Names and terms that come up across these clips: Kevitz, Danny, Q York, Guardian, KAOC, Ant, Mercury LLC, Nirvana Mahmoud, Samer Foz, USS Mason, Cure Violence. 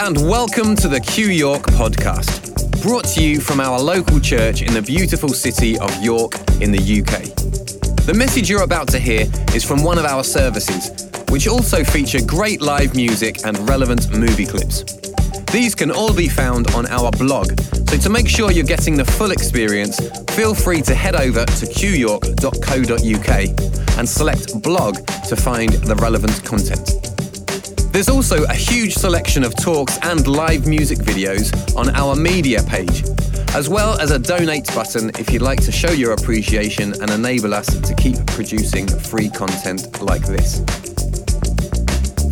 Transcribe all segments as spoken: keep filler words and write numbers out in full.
and welcome to the Q York podcast, brought to you from our local church in the beautiful city of York in the U K. The message you're about to hear is from one of our services, which also feature great live music and relevant movie clips. These can all be found on our blog, so to make sure you're getting the full experience, feel free to head over to q york dot co dot u k and select blog to find the relevant content. There's also a huge selection of talks and live music videos on our media page, as well as a donate button if you'd like to show your appreciation and enable us to keep producing free content like this.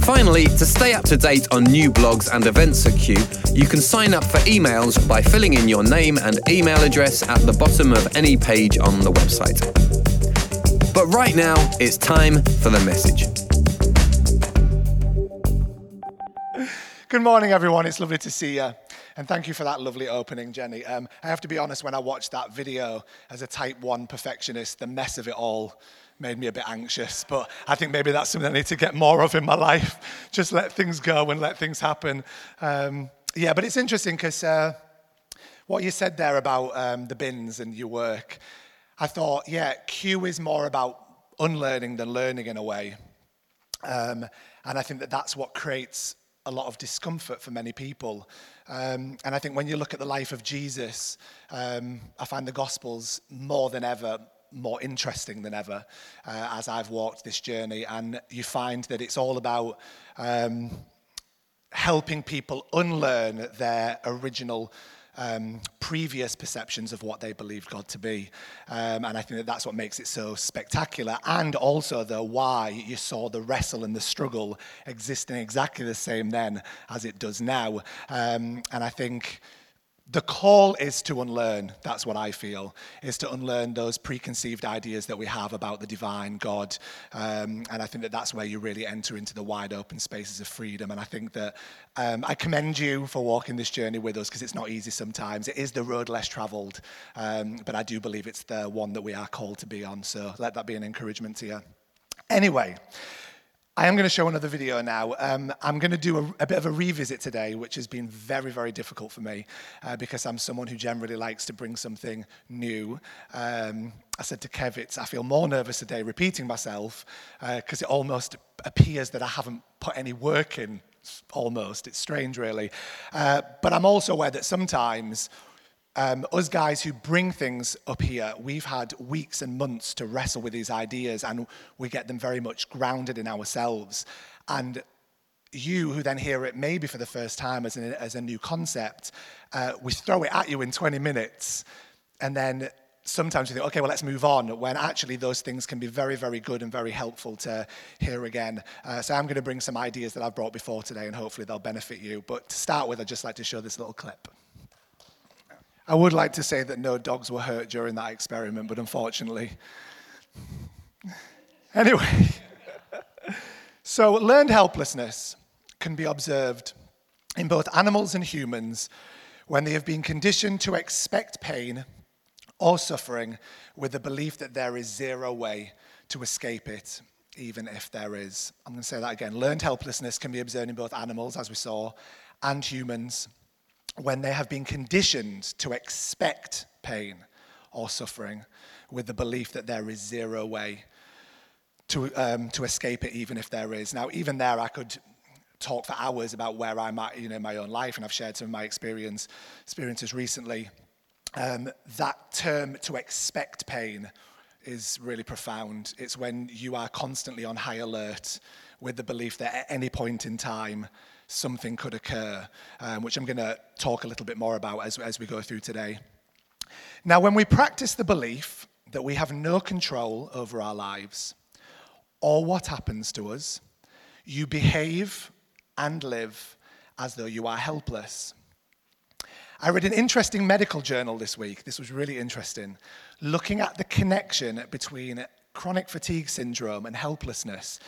Finally, to stay up to date on new blogs and events at Q, you can sign up for emails by filling in your name and email address at the bottom of any page on the website. But right now, it's time for the message. Good morning, everyone. It's lovely to see you. And thank you for that lovely opening, Jenny. Um, I have to be honest, when I watched that video as a type one perfectionist, the mess of it all made me a bit anxious. But I think maybe that's something I need to get more of in my life. Just let things go and let things happen. Um, yeah, but it's interesting because uh, what you said there about um, the bins and your work, I thought, yeah, Q is more about unlearning than learning in a way. Um, and I think that that's what creates a lot of discomfort for many people. Um, and I think when you look at the life of Jesus, um, I find the Gospels more than ever, more interesting than ever uh, as I've walked this journey. And you find that it's all about um, helping people unlearn their original Um, previous perceptions of what they believed God to be. Um, and I think that that's what makes it so spectacular. And also the why you saw the wrestle and the struggle existing exactly the same then as it does now. Um, and I think the call is to unlearn, that's what I feel, is to unlearn those preconceived ideas that we have about the divine God. Um, and I think that that's where you really enter into the wide open spaces of freedom. And I think that um, I commend you for walking this journey with us because it's not easy sometimes. It is the road less traveled, um, but I do believe it's the one that we are called to be on. So let that be an encouragement to you. Anyway, I am going to show another video now. Um, I'm going to do a, a bit of a revisit today, which has been very, very difficult for me uh, because I'm someone who generally likes to bring something new. Um, I said to Kevitz, I feel more nervous today repeating myself because uh, it almost appears that I haven't put any work in, almost. It's strange, really. Uh, but I'm also aware that sometimes Um, us guys who bring things up here, we've had weeks and months to wrestle with these ideas, and we get them very much grounded in ourselves. And you who then hear it maybe for the first time as, an, as a new concept, uh, we throw it at you in twenty minutes, and then sometimes you think, okay, well, let's move on, when actually those things can be very, very good and very helpful to hear again. Uh, so I'm going to bring some ideas that I've brought before today, and hopefully they'll benefit you. But to start with, I'd just like to show this little clip. I would like to say that no dogs were hurt during that experiment, but unfortunately. Anyway, so learned helplessness can be observed in both animals and humans when they have been conditioned to expect pain or suffering with the belief that there is zero way to escape it, even if there is. I'm going to say that again. Learned helplessness can be observed in both animals, as we saw, and humans, when they have been conditioned to expect pain or suffering with the belief that there is zero way to um, to escape it, even if there is. Now, even there, I could talk for hours about where I'm at, you know, in my own life, and I've shared some of my experience, experiences recently. Um, that term, to expect pain, is really profound. It's when you are constantly on high alert with the belief that at any point in time, something could occur, um, which I'm going to talk a little bit more about as, as we go through today. Now, when we practice the belief that we have no control over our lives or what happens to us, you behave and live as though you are helpless. I read an interesting medical journal this week. This was really interesting, looking at the connection between chronic fatigue syndrome and helplessness.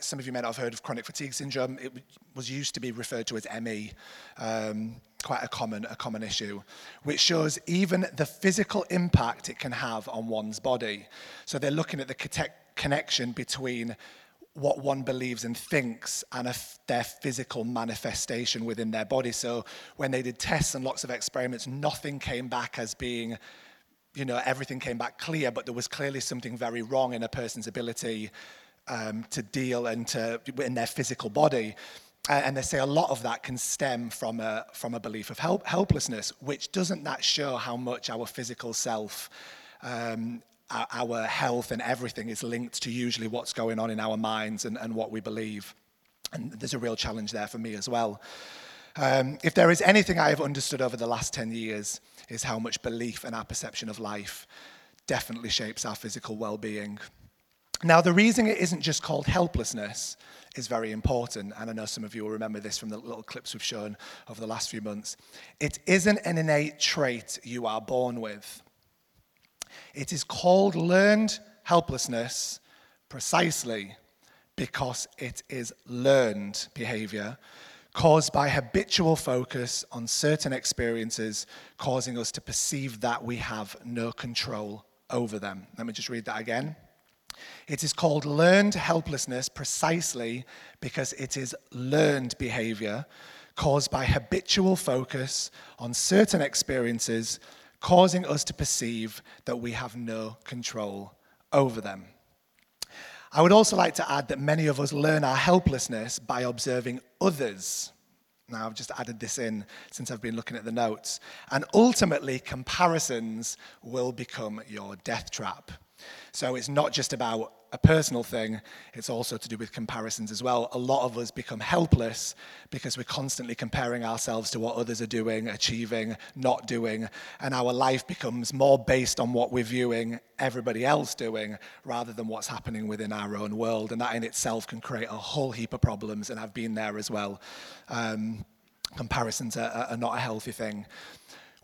Some of you may not have heard of chronic fatigue syndrome. It was used to be referred to as M E, um, quite a common, a common issue, which shows even the physical impact it can have on one's body. So they're looking at the connection between what one believes and thinks and a f- their physical manifestation within their body. So when they did tests and lots of experiments, nothing came back as being, you know, everything came back clear, but there was clearly something very wrong in a person's ability um, to deal and to, in their physical body. And they say a lot of that can stem from a from a belief of help, helplessness, which doesn't that show how much our physical self, um, our, our health and everything is linked to usually what's going on in our minds and, and what we believe. And there's a real challenge there for me as well. Um, if there is anything I have understood over the last ten years is how much belief and our perception of life definitely shapes our physical well-being. Now, the reason it isn't just called helplessness is very important, and I know some of you will remember this from the little clips we've shown over the last few months. It isn't an innate trait you are born with. It is called learned helplessness precisely because it is learned behavior caused by habitual focus on certain experiences, causing us to perceive that we have no control over them. Let me just read that again. It is called learned helplessness precisely because it is learned behavior caused by habitual focus on certain experiences, causing us to perceive that we have no control over them. I would also like to add that many of us learn our helplessness by observing others. Now, I've just added this in since I've been looking at the notes. And ultimately, comparisons will become your death trap. So it's not just about a personal thing, it's also to do with comparisons as well. A lot of us become helpless because we're constantly comparing ourselves to what others are doing, achieving, not doing, and our life becomes more based on what we're viewing everybody else doing rather than what's happening within our own world, and that in itself can create a whole heap of problems, and I've been there as well. Um, comparisons are, are not a healthy thing.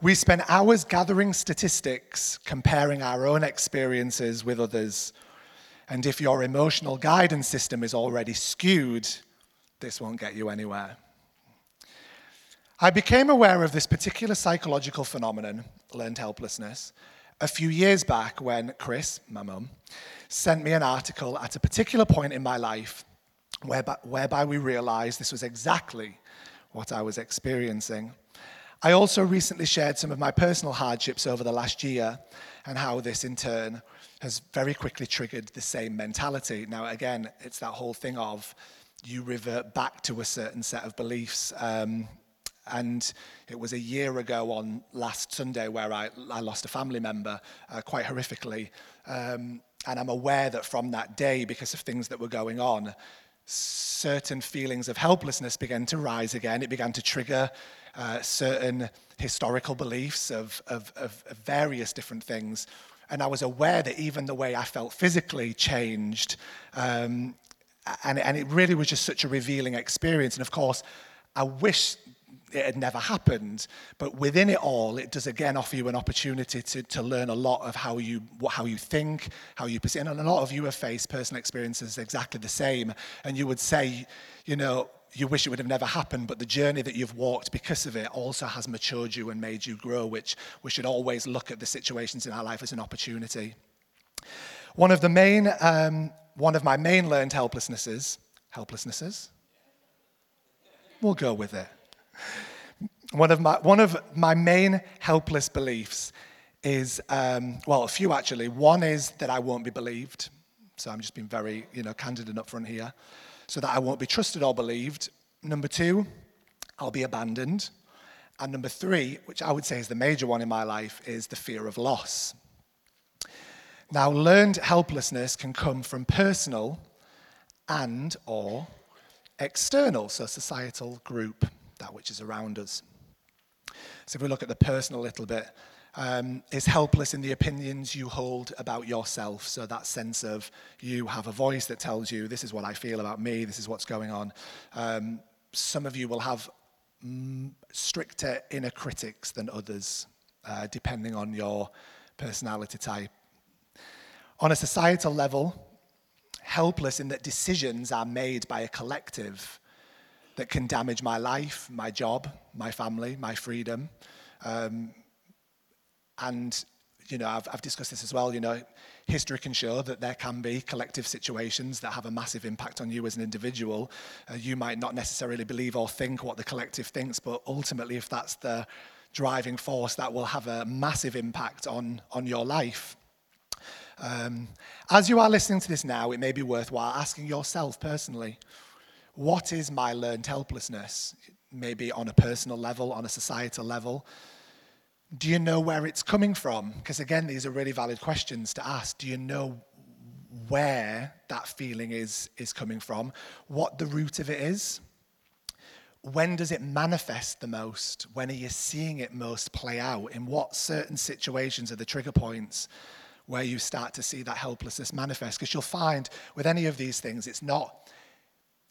We spend hours gathering statistics, comparing our own experiences with others. And if your emotional guidance system is already skewed, this won't get you anywhere. I became aware of this particular psychological phenomenon, learned helplessness, a few years back when Chris, my mum, sent me an article at a particular point in my life whereby, whereby we realized this was exactly what I was experiencing. I also recently shared some of my personal hardships over the last year and how this in turn has very quickly triggered the same mentality. Now, again, it's that whole thing of you revert back to a certain set of beliefs. Um, and it was a year ago on last Sunday where I, I lost a family member uh, quite horrifically. Um, and I'm aware that from that day, because of things that were going on, certain feelings of helplessness began to rise again. It began to trigger Uh, certain historical beliefs of, of, of, of various different things. And I was aware that even the way I felt physically changed. Um, and, and it really was just such a revealing experience. And of course, I wish it had never happened. But within it all, it does again offer you an opportunity to, to learn a lot of how you how you think, how you perceive. And a lot of you have faced personal experiences exactly the same. And you would say, you know, you wish it would have never happened, but the journey that you've walked because of it also has matured you and made you grow, which we should always look at the situations in our life as an opportunity. One of the main, um, one of my main learned helplessnesses, helplessnesses? We'll go with it. One of my, one of my main helpless beliefs is, um, well, a few actually. One is that I won't be believed. So I'm just being very, you know, candid and upfront here. So that I won't be trusted or believed. Number two, I'll be abandoned. And number three, which I would say is the major one in my life, is the fear of loss. Now, learned helplessness can come from personal and or external, so societal group, that which is around us. So if we look at the personal a little bit, Um, is helpless in the opinions you hold about yourself. So that sense of you have a voice that tells you, this is what I feel about me, this is what's going on. Um, some of you will have mm, stricter inner critics than others, uh, depending on your personality type. On a societal level, helpless in that decisions are made by a collective that can damage my life, my job, my family, my freedom, um, and you know, I've, I've discussed this as well, you know, history can show that there can be collective situations that have a massive impact on you as an individual. Uh, you might not necessarily believe or think what the collective thinks, but ultimately if that's the driving force, that will have a massive impact on, on your life. Um, as you are listening to this now, it may be worthwhile asking yourself personally, what is my learned helplessness? Maybe on a personal level, on a societal level. Do you know where it's coming from? Because again, these are really valid questions to ask. Do you know where that feeling is, is coming from? What the root of it is? When does it manifest the most? When are you seeing it most play out? In what certain situations are the trigger points where you start to see that helplessness manifest? Because you'll find with any of these things, it's not,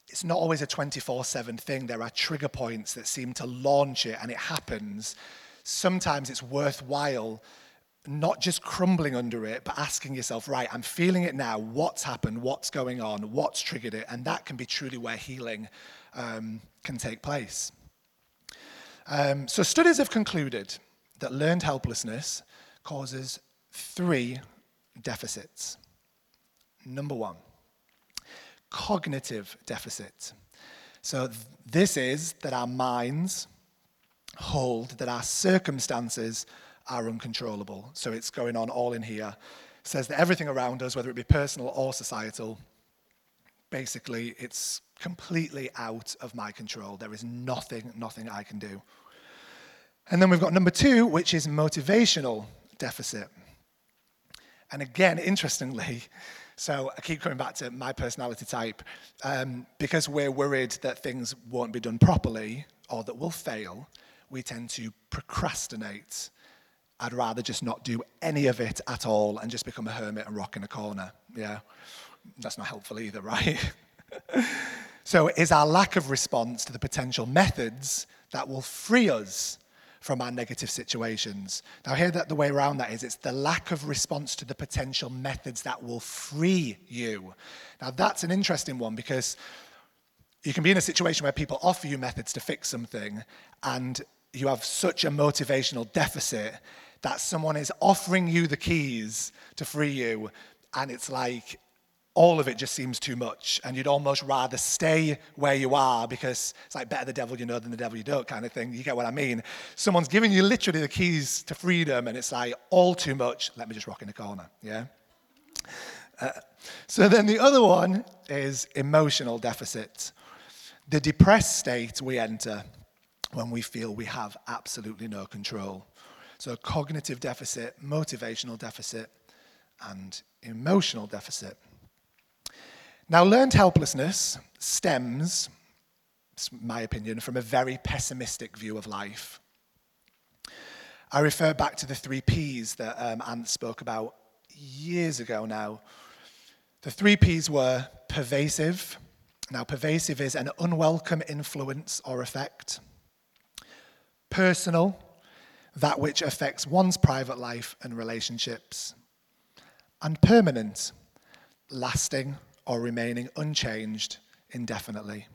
it's not always a twenty-four seven thing. There are trigger points that seem to launch it and it happens. Sometimes it's worthwhile not just crumbling under it, but asking yourself, right, I'm feeling it now. What's happened? What's going on? What's triggered it? And that can be truly where healing um, can take place. Um, so studies have concluded that learned helplessness causes three deficits. Number one, cognitive deficit. So th- this is that our minds hold that our circumstances are uncontrollable. So it's going on all in here. It says that everything around us, whether it be personal or societal, basically it's completely out of my control. There is nothing, nothing I can do. And then we've got number two, which is motivational deficit. And again, interestingly, so I keep coming back to my personality type, um, because we're worried that things won't be done properly or that we'll fail, we tend to procrastinate. I'd rather just not do any of it at all and just become a hermit and rock in a corner. Yeah, that's not helpful either, right? So is our lack of response to the potential methods that will free us from our negative situations? Now here, that the way around that is, it's the lack of response to the potential methods that will free you. Now that's an interesting one, because you can be in a situation where people offer you methods to fix something and you have such a motivational deficit that someone is offering you the keys to free you and it's like all of it just seems too much and you'd almost rather stay where you are, because it's like better the devil you know than the devil you don't kind of thing. You get what I mean? Someone's giving you literally the keys to freedom and it's like all too much. Let me just rock in the corner, yeah? Uh, so then the other one is emotional deficit. The depressed state we enter when we feel we have absolutely no control. So cognitive deficit, motivational deficit, and emotional deficit. Now, learned helplessness stems, it's my opinion, from a very pessimistic view of life. I refer back to the three Ps that um, Ant spoke about years ago now. The three Ps were pervasive. Now, pervasive is an unwelcome influence or effect. Personal, that which affects one's private life and relationships. And permanent, lasting or remaining unchanged indefinitely.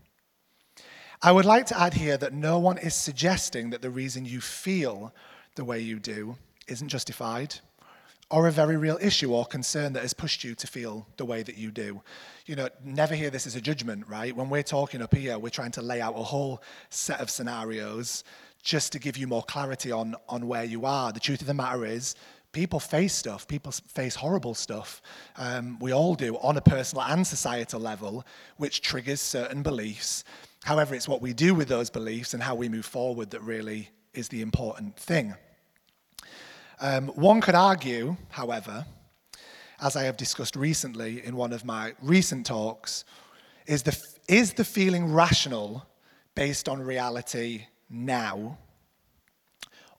I would like to add here that no one is suggesting that the reason you feel the way you do isn't justified, or a very real issue or concern that has pushed you to feel the way that you do. You know, never hear this as a judgment, right? When we're talking up here, we're trying to lay out a whole set of scenarios just to give you more clarity on, on where you are. The truth of the matter is, people face stuff. People face horrible stuff. Um, we all do, on a personal and societal level, which triggers certain beliefs. However, it's what we do with those beliefs and how we move forward that really is the important thing. Um, one could argue, however, as I have discussed recently in one of my recent talks, is the, is the feeling rational based on reality now,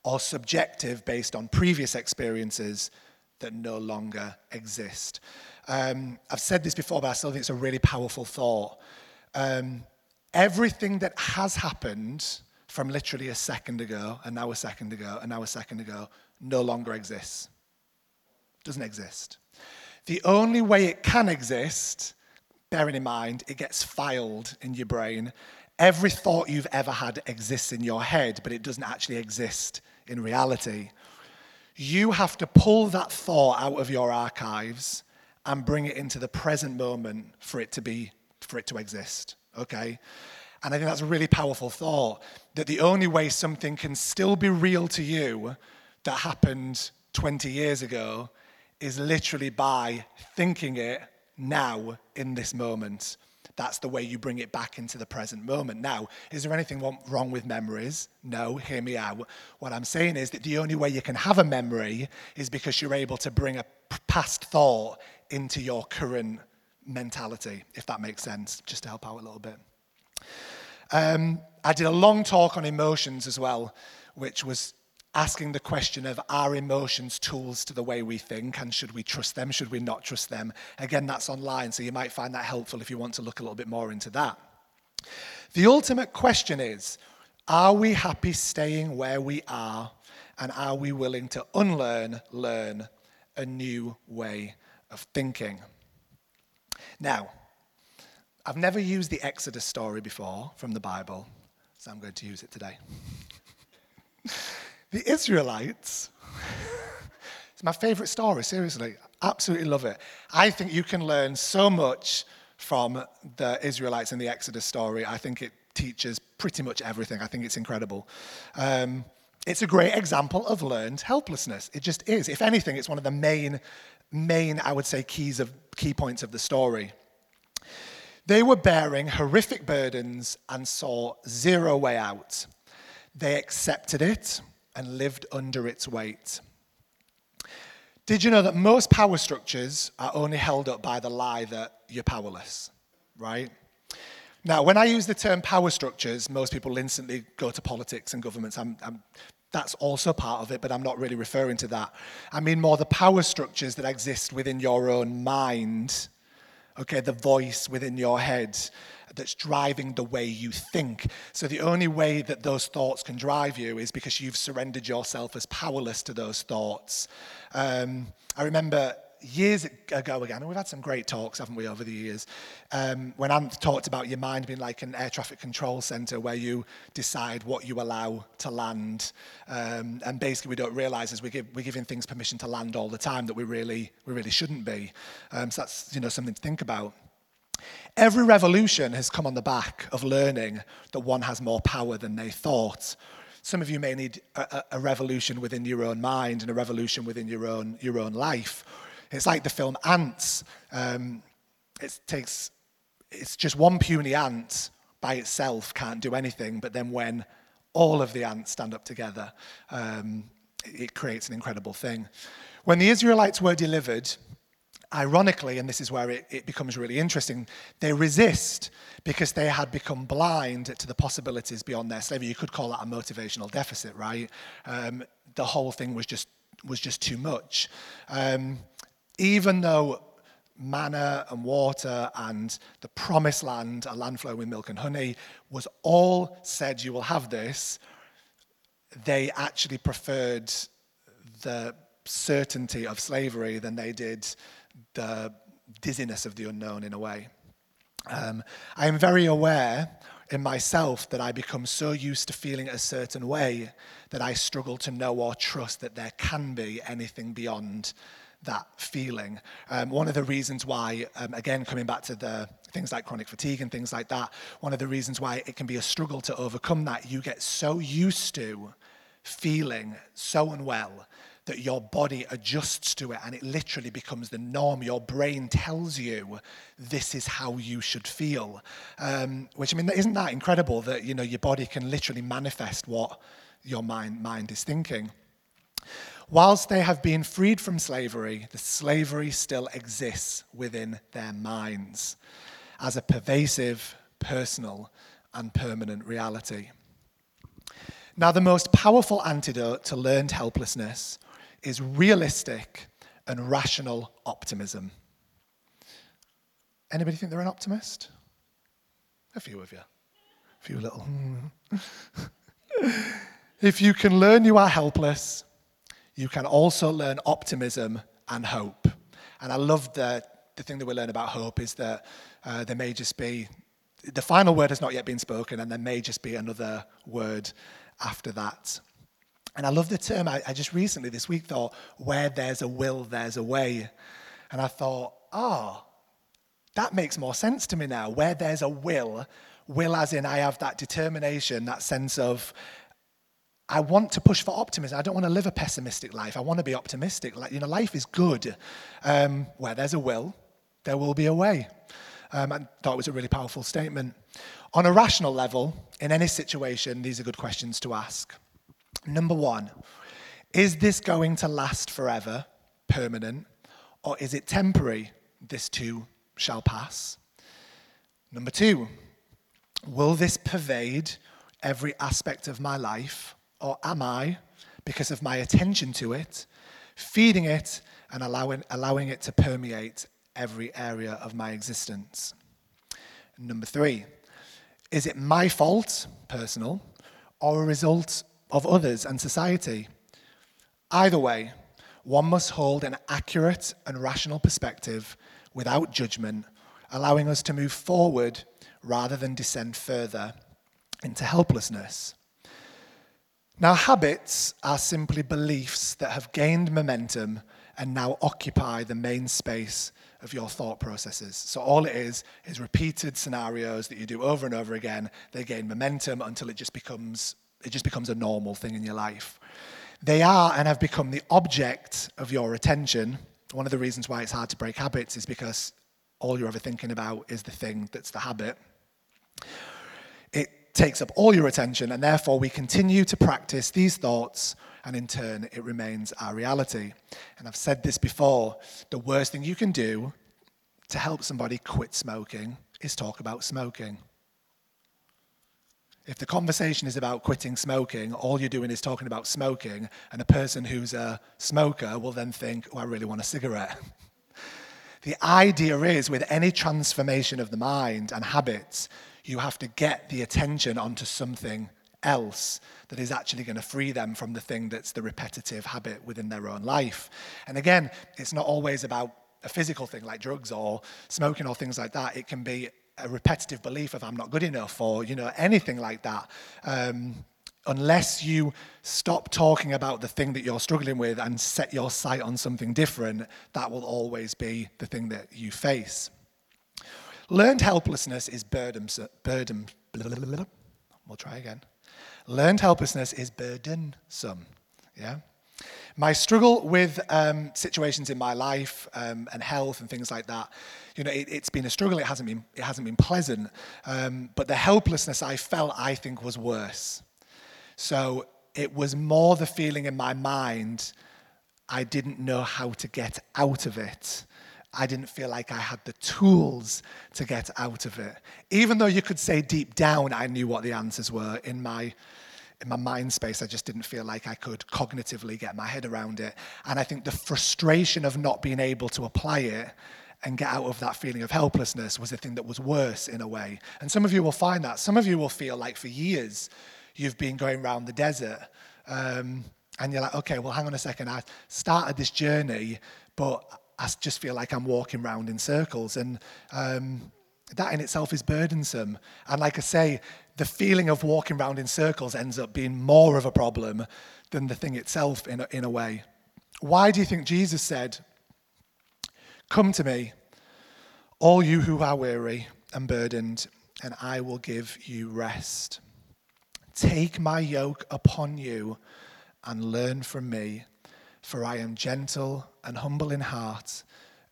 or subjective based on previous experiences that no longer exist? Um, I've said this before, but I still think it's a really powerful thought. Um, everything that has happened from literally a second ago, and now a second ago, and now a second ago, no longer exists. Doesn't exist. The only way it can exist, bearing in mind, it gets filed in your brain. Every thought you've ever had exists in your head, but it doesn't actually exist in reality. You have to pull that thought out of your archives and bring it into the present moment for it to be, for it to exist, okay? And I think that's a really powerful thought, that the only way something can still be real to you that happened twenty years ago is literally by thinking it now in this moment. That's the way you bring it back into the present moment. Now, is there anything wrong with memories? No, hear me out. What I'm saying is that the only way you can have a memory is because you're able to bring a past thought into your current mentality, if that makes sense, just to help out a little bit. Um, I did a long talk on emotions as well, which was asking the question of, are emotions tools to the way we think, and should we trust them, should we not trust them? Again, that's online, so you might find that helpful if you want to look a little bit more into that. The ultimate question is, are we happy staying where we are, and are we willing to unlearn, learn a new way of thinking? Now, I've never used the Exodus story before from the Bible, so I'm going to use it today. The Israelites, it's my favorite story, seriously. Absolutely love it. I think you can learn so much from the Israelites in the Exodus story. I think it teaches pretty much everything. I think it's incredible. Um, it's a great example of learned helplessness. It just is. If anything, it's one of the main, main, I would say, keys of key points of the story. They were bearing horrific burdens and saw zero way out. They accepted it and lived under its weight. Did you know that most power structures are only held up by the lie that you're powerless, right? Now, when I use the term power structures, most people instantly go to politics and governments. I'm, I'm, that's also part of it, but I'm not really referring to that. I mean more the power structures that exist within your own mind, okay, the voice within your head that's driving the way you think. So the only way that those thoughts can drive you is because you've surrendered yourself as powerless to those thoughts. Um, I remember years ago again, and we've had some great talks, haven't we, over the years, um, when Ant talked about your mind being like an air traffic control center where you decide what you allow to land. Um, and basically we don't realize as we give, we're giving things permission to land all the time that we really, we really shouldn't be. Um, so that's, you know, something to think about. Every revolution has come on the back of learning that one has more power than they thought. Some of you may need a, a revolution within your own mind and a revolution within your own your own life. It's like the film Ants. Um, it takes, it's just one puny ant by itself can't do anything, but then when all of the ants stand up together, um, it, it creates an incredible thing. When the Israelites were delivered, ironically, and this is where it, it becomes really interesting, they resist because they had become blind to the possibilities beyond their slavery. You could call that a motivational deficit, right? Um, the whole thing was just was just too much. Um, even though manna and water and the promised land, a land flowing with milk and honey, was all said you will have this, they actually preferred the certainty of slavery than they did the dizziness of the unknown in a way. Um, I am very aware in myself that I become so used to feeling a certain way that I struggle to know or trust that there can be anything beyond that feeling. Um, one of the reasons why, um, again, coming back to the things like chronic fatigue and things like that, one of the reasons why it can be a struggle to overcome that, you get so used to feeling so unwell that your body adjusts to it and it literally becomes the norm. Your brain tells you this is how you should feel. Um, which, I mean, isn't that incredible that, you know, your body can literally manifest what your mind, mind is thinking? Whilst they have been freed from slavery, the slavery still exists within their minds as a pervasive, personal, and permanent reality. Now, the most powerful antidote to learned helplessness is realistic and rational optimism. Anybody think they're an optimist? A few of you. A few little. If you can learn you are helpless, you can also learn optimism and hope. And I love the, the thing that we learn about hope is that uh, there may just be, the final word has not yet been spoken, and there may just be another word after that. And I love the term. I, I just recently this week thought, where there's a will, there's a way. And I thought, ah, oh, that makes more sense to me now. Where there's a will, will as in I have that determination, that sense of I want to push for optimism. I don't want to live a pessimistic life. I want to be optimistic. Like, you know, life is good. Um, where there's a will, there will be a way. Um, I thought it was a really powerful statement. On a rational level, in any situation, these are good questions to ask. Number one, is this going to last forever, permanent, or is it temporary? This too shall pass. Number two, will this pervade every aspect of my life, or am I, because of my attention to it, feeding it and allowing, allowing it to permeate every area of my existence? Number three, is it my fault, personal, or a result of others and society? Either way, one must hold an accurate and rational perspective without judgment, allowing us to move forward rather than descend further into helplessness. Now, habits are simply beliefs that have gained momentum and now occupy the main space of your thought processes. So all it is is repeated scenarios that you do over and over again. They gain momentum until it just becomes it just becomes a normal thing in your life. They are and have become the object of your attention. One of the reasons why it's hard to break habits is because all you're ever thinking about is the thing that's the habit. It takes up all your attention, and therefore we continue to practice these thoughts, and in turn it remains our reality. And I've said this before, the worst thing you can do to help somebody quit smoking is talk about smoking. If the conversation is about quitting smoking, all you're doing is talking about smoking, and a person who's a smoker will then think, oh, I really want a cigarette. The idea is, with any transformation of the mind and habits, you have to get the attention onto something else that is actually going to free them from the thing that's the repetitive habit within their own life. And again, it's not always about a physical thing like drugs or smoking or things like that. It can be a repetitive belief of I'm not good enough, or, you know, anything like that. Um, unless you stop talking about the thing that you're struggling with and set your sight on something different, that will always be the thing that you face. Learned helplessness is burdensome. Burden, we'll try again. Learned helplessness is burdensome. Yeah. My struggle with um, situations in my life um, and health and things like that, you know, it, it's been a struggle. It hasn't been, it hasn't been pleasant. Um, but the helplessness I felt, I think, was worse. So it was more the feeling in my mind, I didn't know how to get out of it. I didn't feel like I had the tools to get out of it. Even though you could say deep down I knew what the answers were, in my in my mind space, I just didn't feel like I could cognitively get my head around it. And I think the frustration of not being able to apply it and get out of that feeling of helplessness was the thing that was worse in a way. And some of you will find that. Some of you will feel like for years you've been going around the desert um, and you're like, okay, well, hang on a second. I started this journey, but I just feel like I'm walking around in circles. And um, that in itself is burdensome. And like I say, the feeling of walking around in circles ends up being more of a problem than the thing itself in a, in a way. Why do you think Jesus said, come to me, all you who are weary and burdened, and I will give you rest. Take my yoke upon you and learn from me, for I am gentle and humble in heart,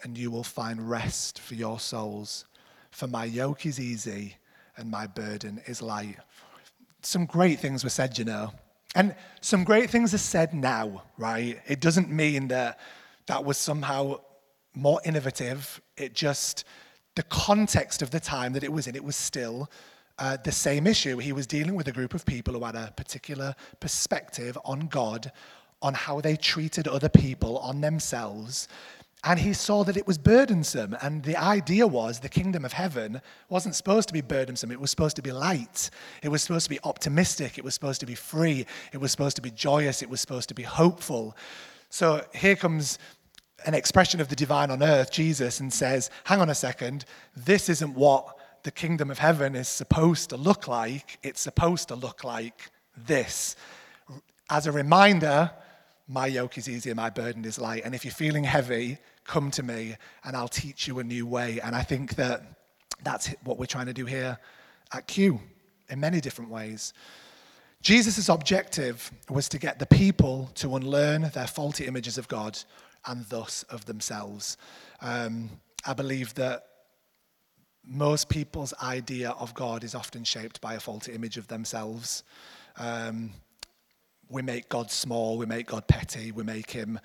and you will find rest for your souls. For my yoke is easy and my burden is light. Some great things were said, you know. And some great things are said now, right? It doesn't mean that that was somehow more innovative. It just, the context of the time that it was in, it was still uh, the same issue. He was dealing with a group of people who had a particular perspective on God, on how they treated other people, on themselves. And he saw that it was burdensome. And the idea was the kingdom of heaven wasn't supposed to be burdensome. It was supposed to be light. It was supposed to be optimistic. It was supposed to be free. It was supposed to be joyous. It was supposed to be hopeful. So here comes an expression of the divine on earth, Jesus, and says, hang on a second, this isn't what the kingdom of heaven is supposed to look like. It's supposed to look like this. As a reminder, my yoke is easy and my burden is light. And if you're feeling heavy, come to me and I'll teach you a new way. And I think that that's what we're trying to do here at Q in many different ways. Jesus' objective was to get the people to unlearn their faulty images of God and thus of themselves. Um, I believe that most people's idea of God is often shaped by a faulty image of themselves. Um, we make God small, we make God petty, we make him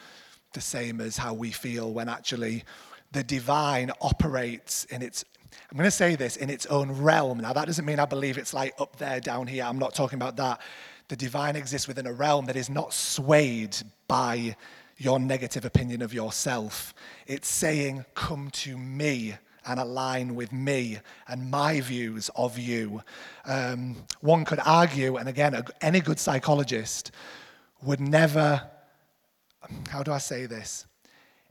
the same as how we feel, when actually the divine operates in its, I'm going to say this, in its own realm. Now, that doesn't mean I believe it's like up there, down here. I'm not talking about that. The divine exists within a realm that is not swayed by your negative opinion of yourself. It's saying, come to me and align with me and my views of you. Um, one could argue, and again, any good psychologist would never, how do I say this?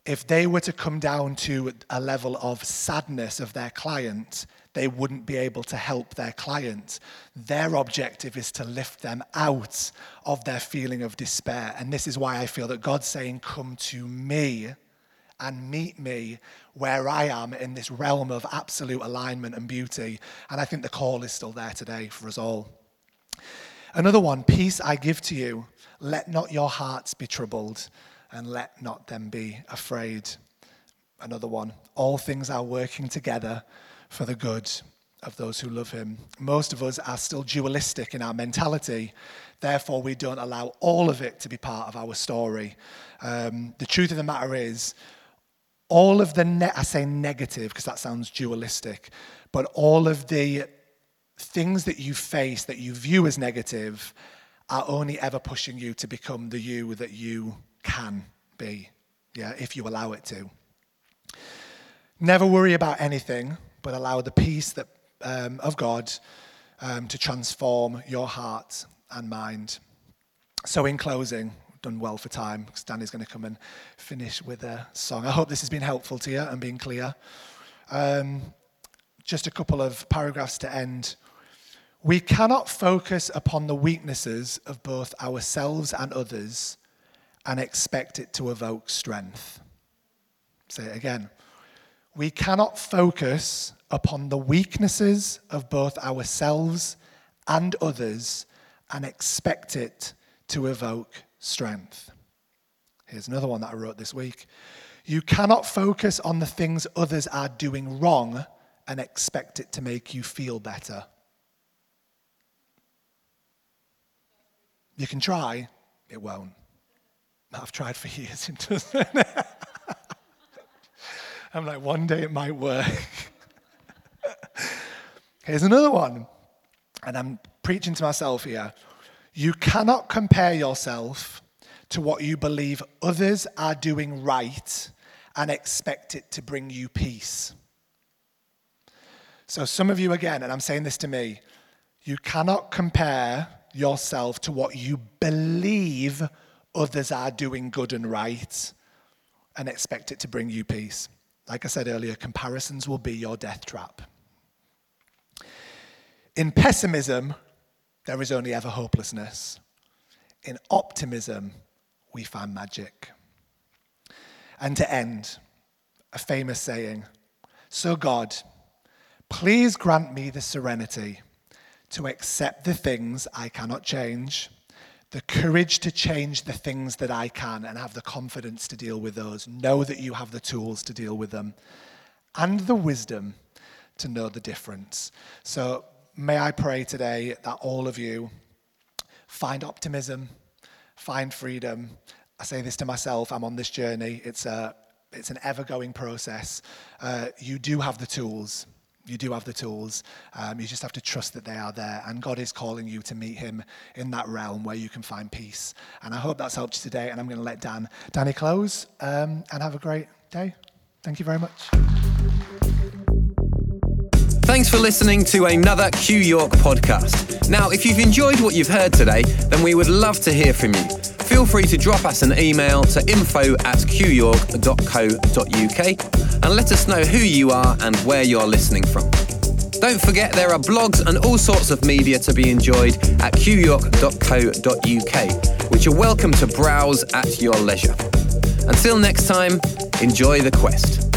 If they were to come down to a level of sadness of their client, they wouldn't be able to help their client. Their objective is to lift them out of their feeling of despair. And this is why I feel that God's saying, come to me and meet me where I am in this realm of absolute alignment and beauty. And I think the call is still there today for us all. Another one, peace I give to you. Let not your hearts be troubled, and let not them be afraid. Another one, all things are working together for the good of those who love him. Most of us are still dualistic in our mentality. Therefore, we don't allow all of it to be part of our story. Um, the truth of the matter is, all of the, ne- I say negative because that sounds dualistic, but all of the things that you face that you view as negative are only ever pushing you to become the you that you can be, yeah, if you allow it to. Never worry about anything, but allow the peace that um, of God um, to transform your heart and mind. So in closing, done well for time, because Danny's going to come and finish with a song. I hope this has been helpful to you and been clear. Um, just a couple of paragraphs to end. We cannot focus upon the weaknesses of both ourselves and others and expect it to evoke strength. Say it again. We cannot focus upon the weaknesses of both ourselves and others and expect it to evoke strength. Here's another one that I wrote this week. You cannot focus on the things others are doing wrong and expect it to make you feel better. You can try, it won't. I've tried for years, it doesn't. I'm like, one day it might work. Here's another one, and I'm preaching to myself here. You cannot compare yourself to what you believe others are doing right and expect it to bring you peace. So some of you, again, and I'm saying this to me, you cannot compare yourself to what you believe others are doing good and right and expect it to bring you peace. Like I said earlier, comparisons will be your death trap. In pessimism, there is only ever hopelessness. In optimism, we find magic. And to end, a famous saying, so God, please grant me the serenity to accept the things I cannot change, the courage to change the things that I can and have the confidence to deal with those, know that you have the tools to deal with them, and the wisdom to know the difference. So may I pray today that all of you find optimism, find freedom. I say this to myself, I'm on this journey. It's a, it's an ever-going process. Uh, you do have the tools. You do have the tools. Um, you just have to trust that they are there. And God is calling you to meet him in that realm where you can find peace. And I hope that's helped you today. And I'm going to let Dan, Danny close um, and have a great day. Thank you very much. Thanks for listening to another Q York podcast. Now, if you've enjoyed what you've heard today, then we would love to hear from you. Feel free to drop us an email to info at q york dot co dot u k and let us know who you are and where you're listening from. Don't forget there are blogs and all sorts of media to be enjoyed at q york dot co dot u k, which you're welcome to browse at your leisure. Until next time, enjoy the quest.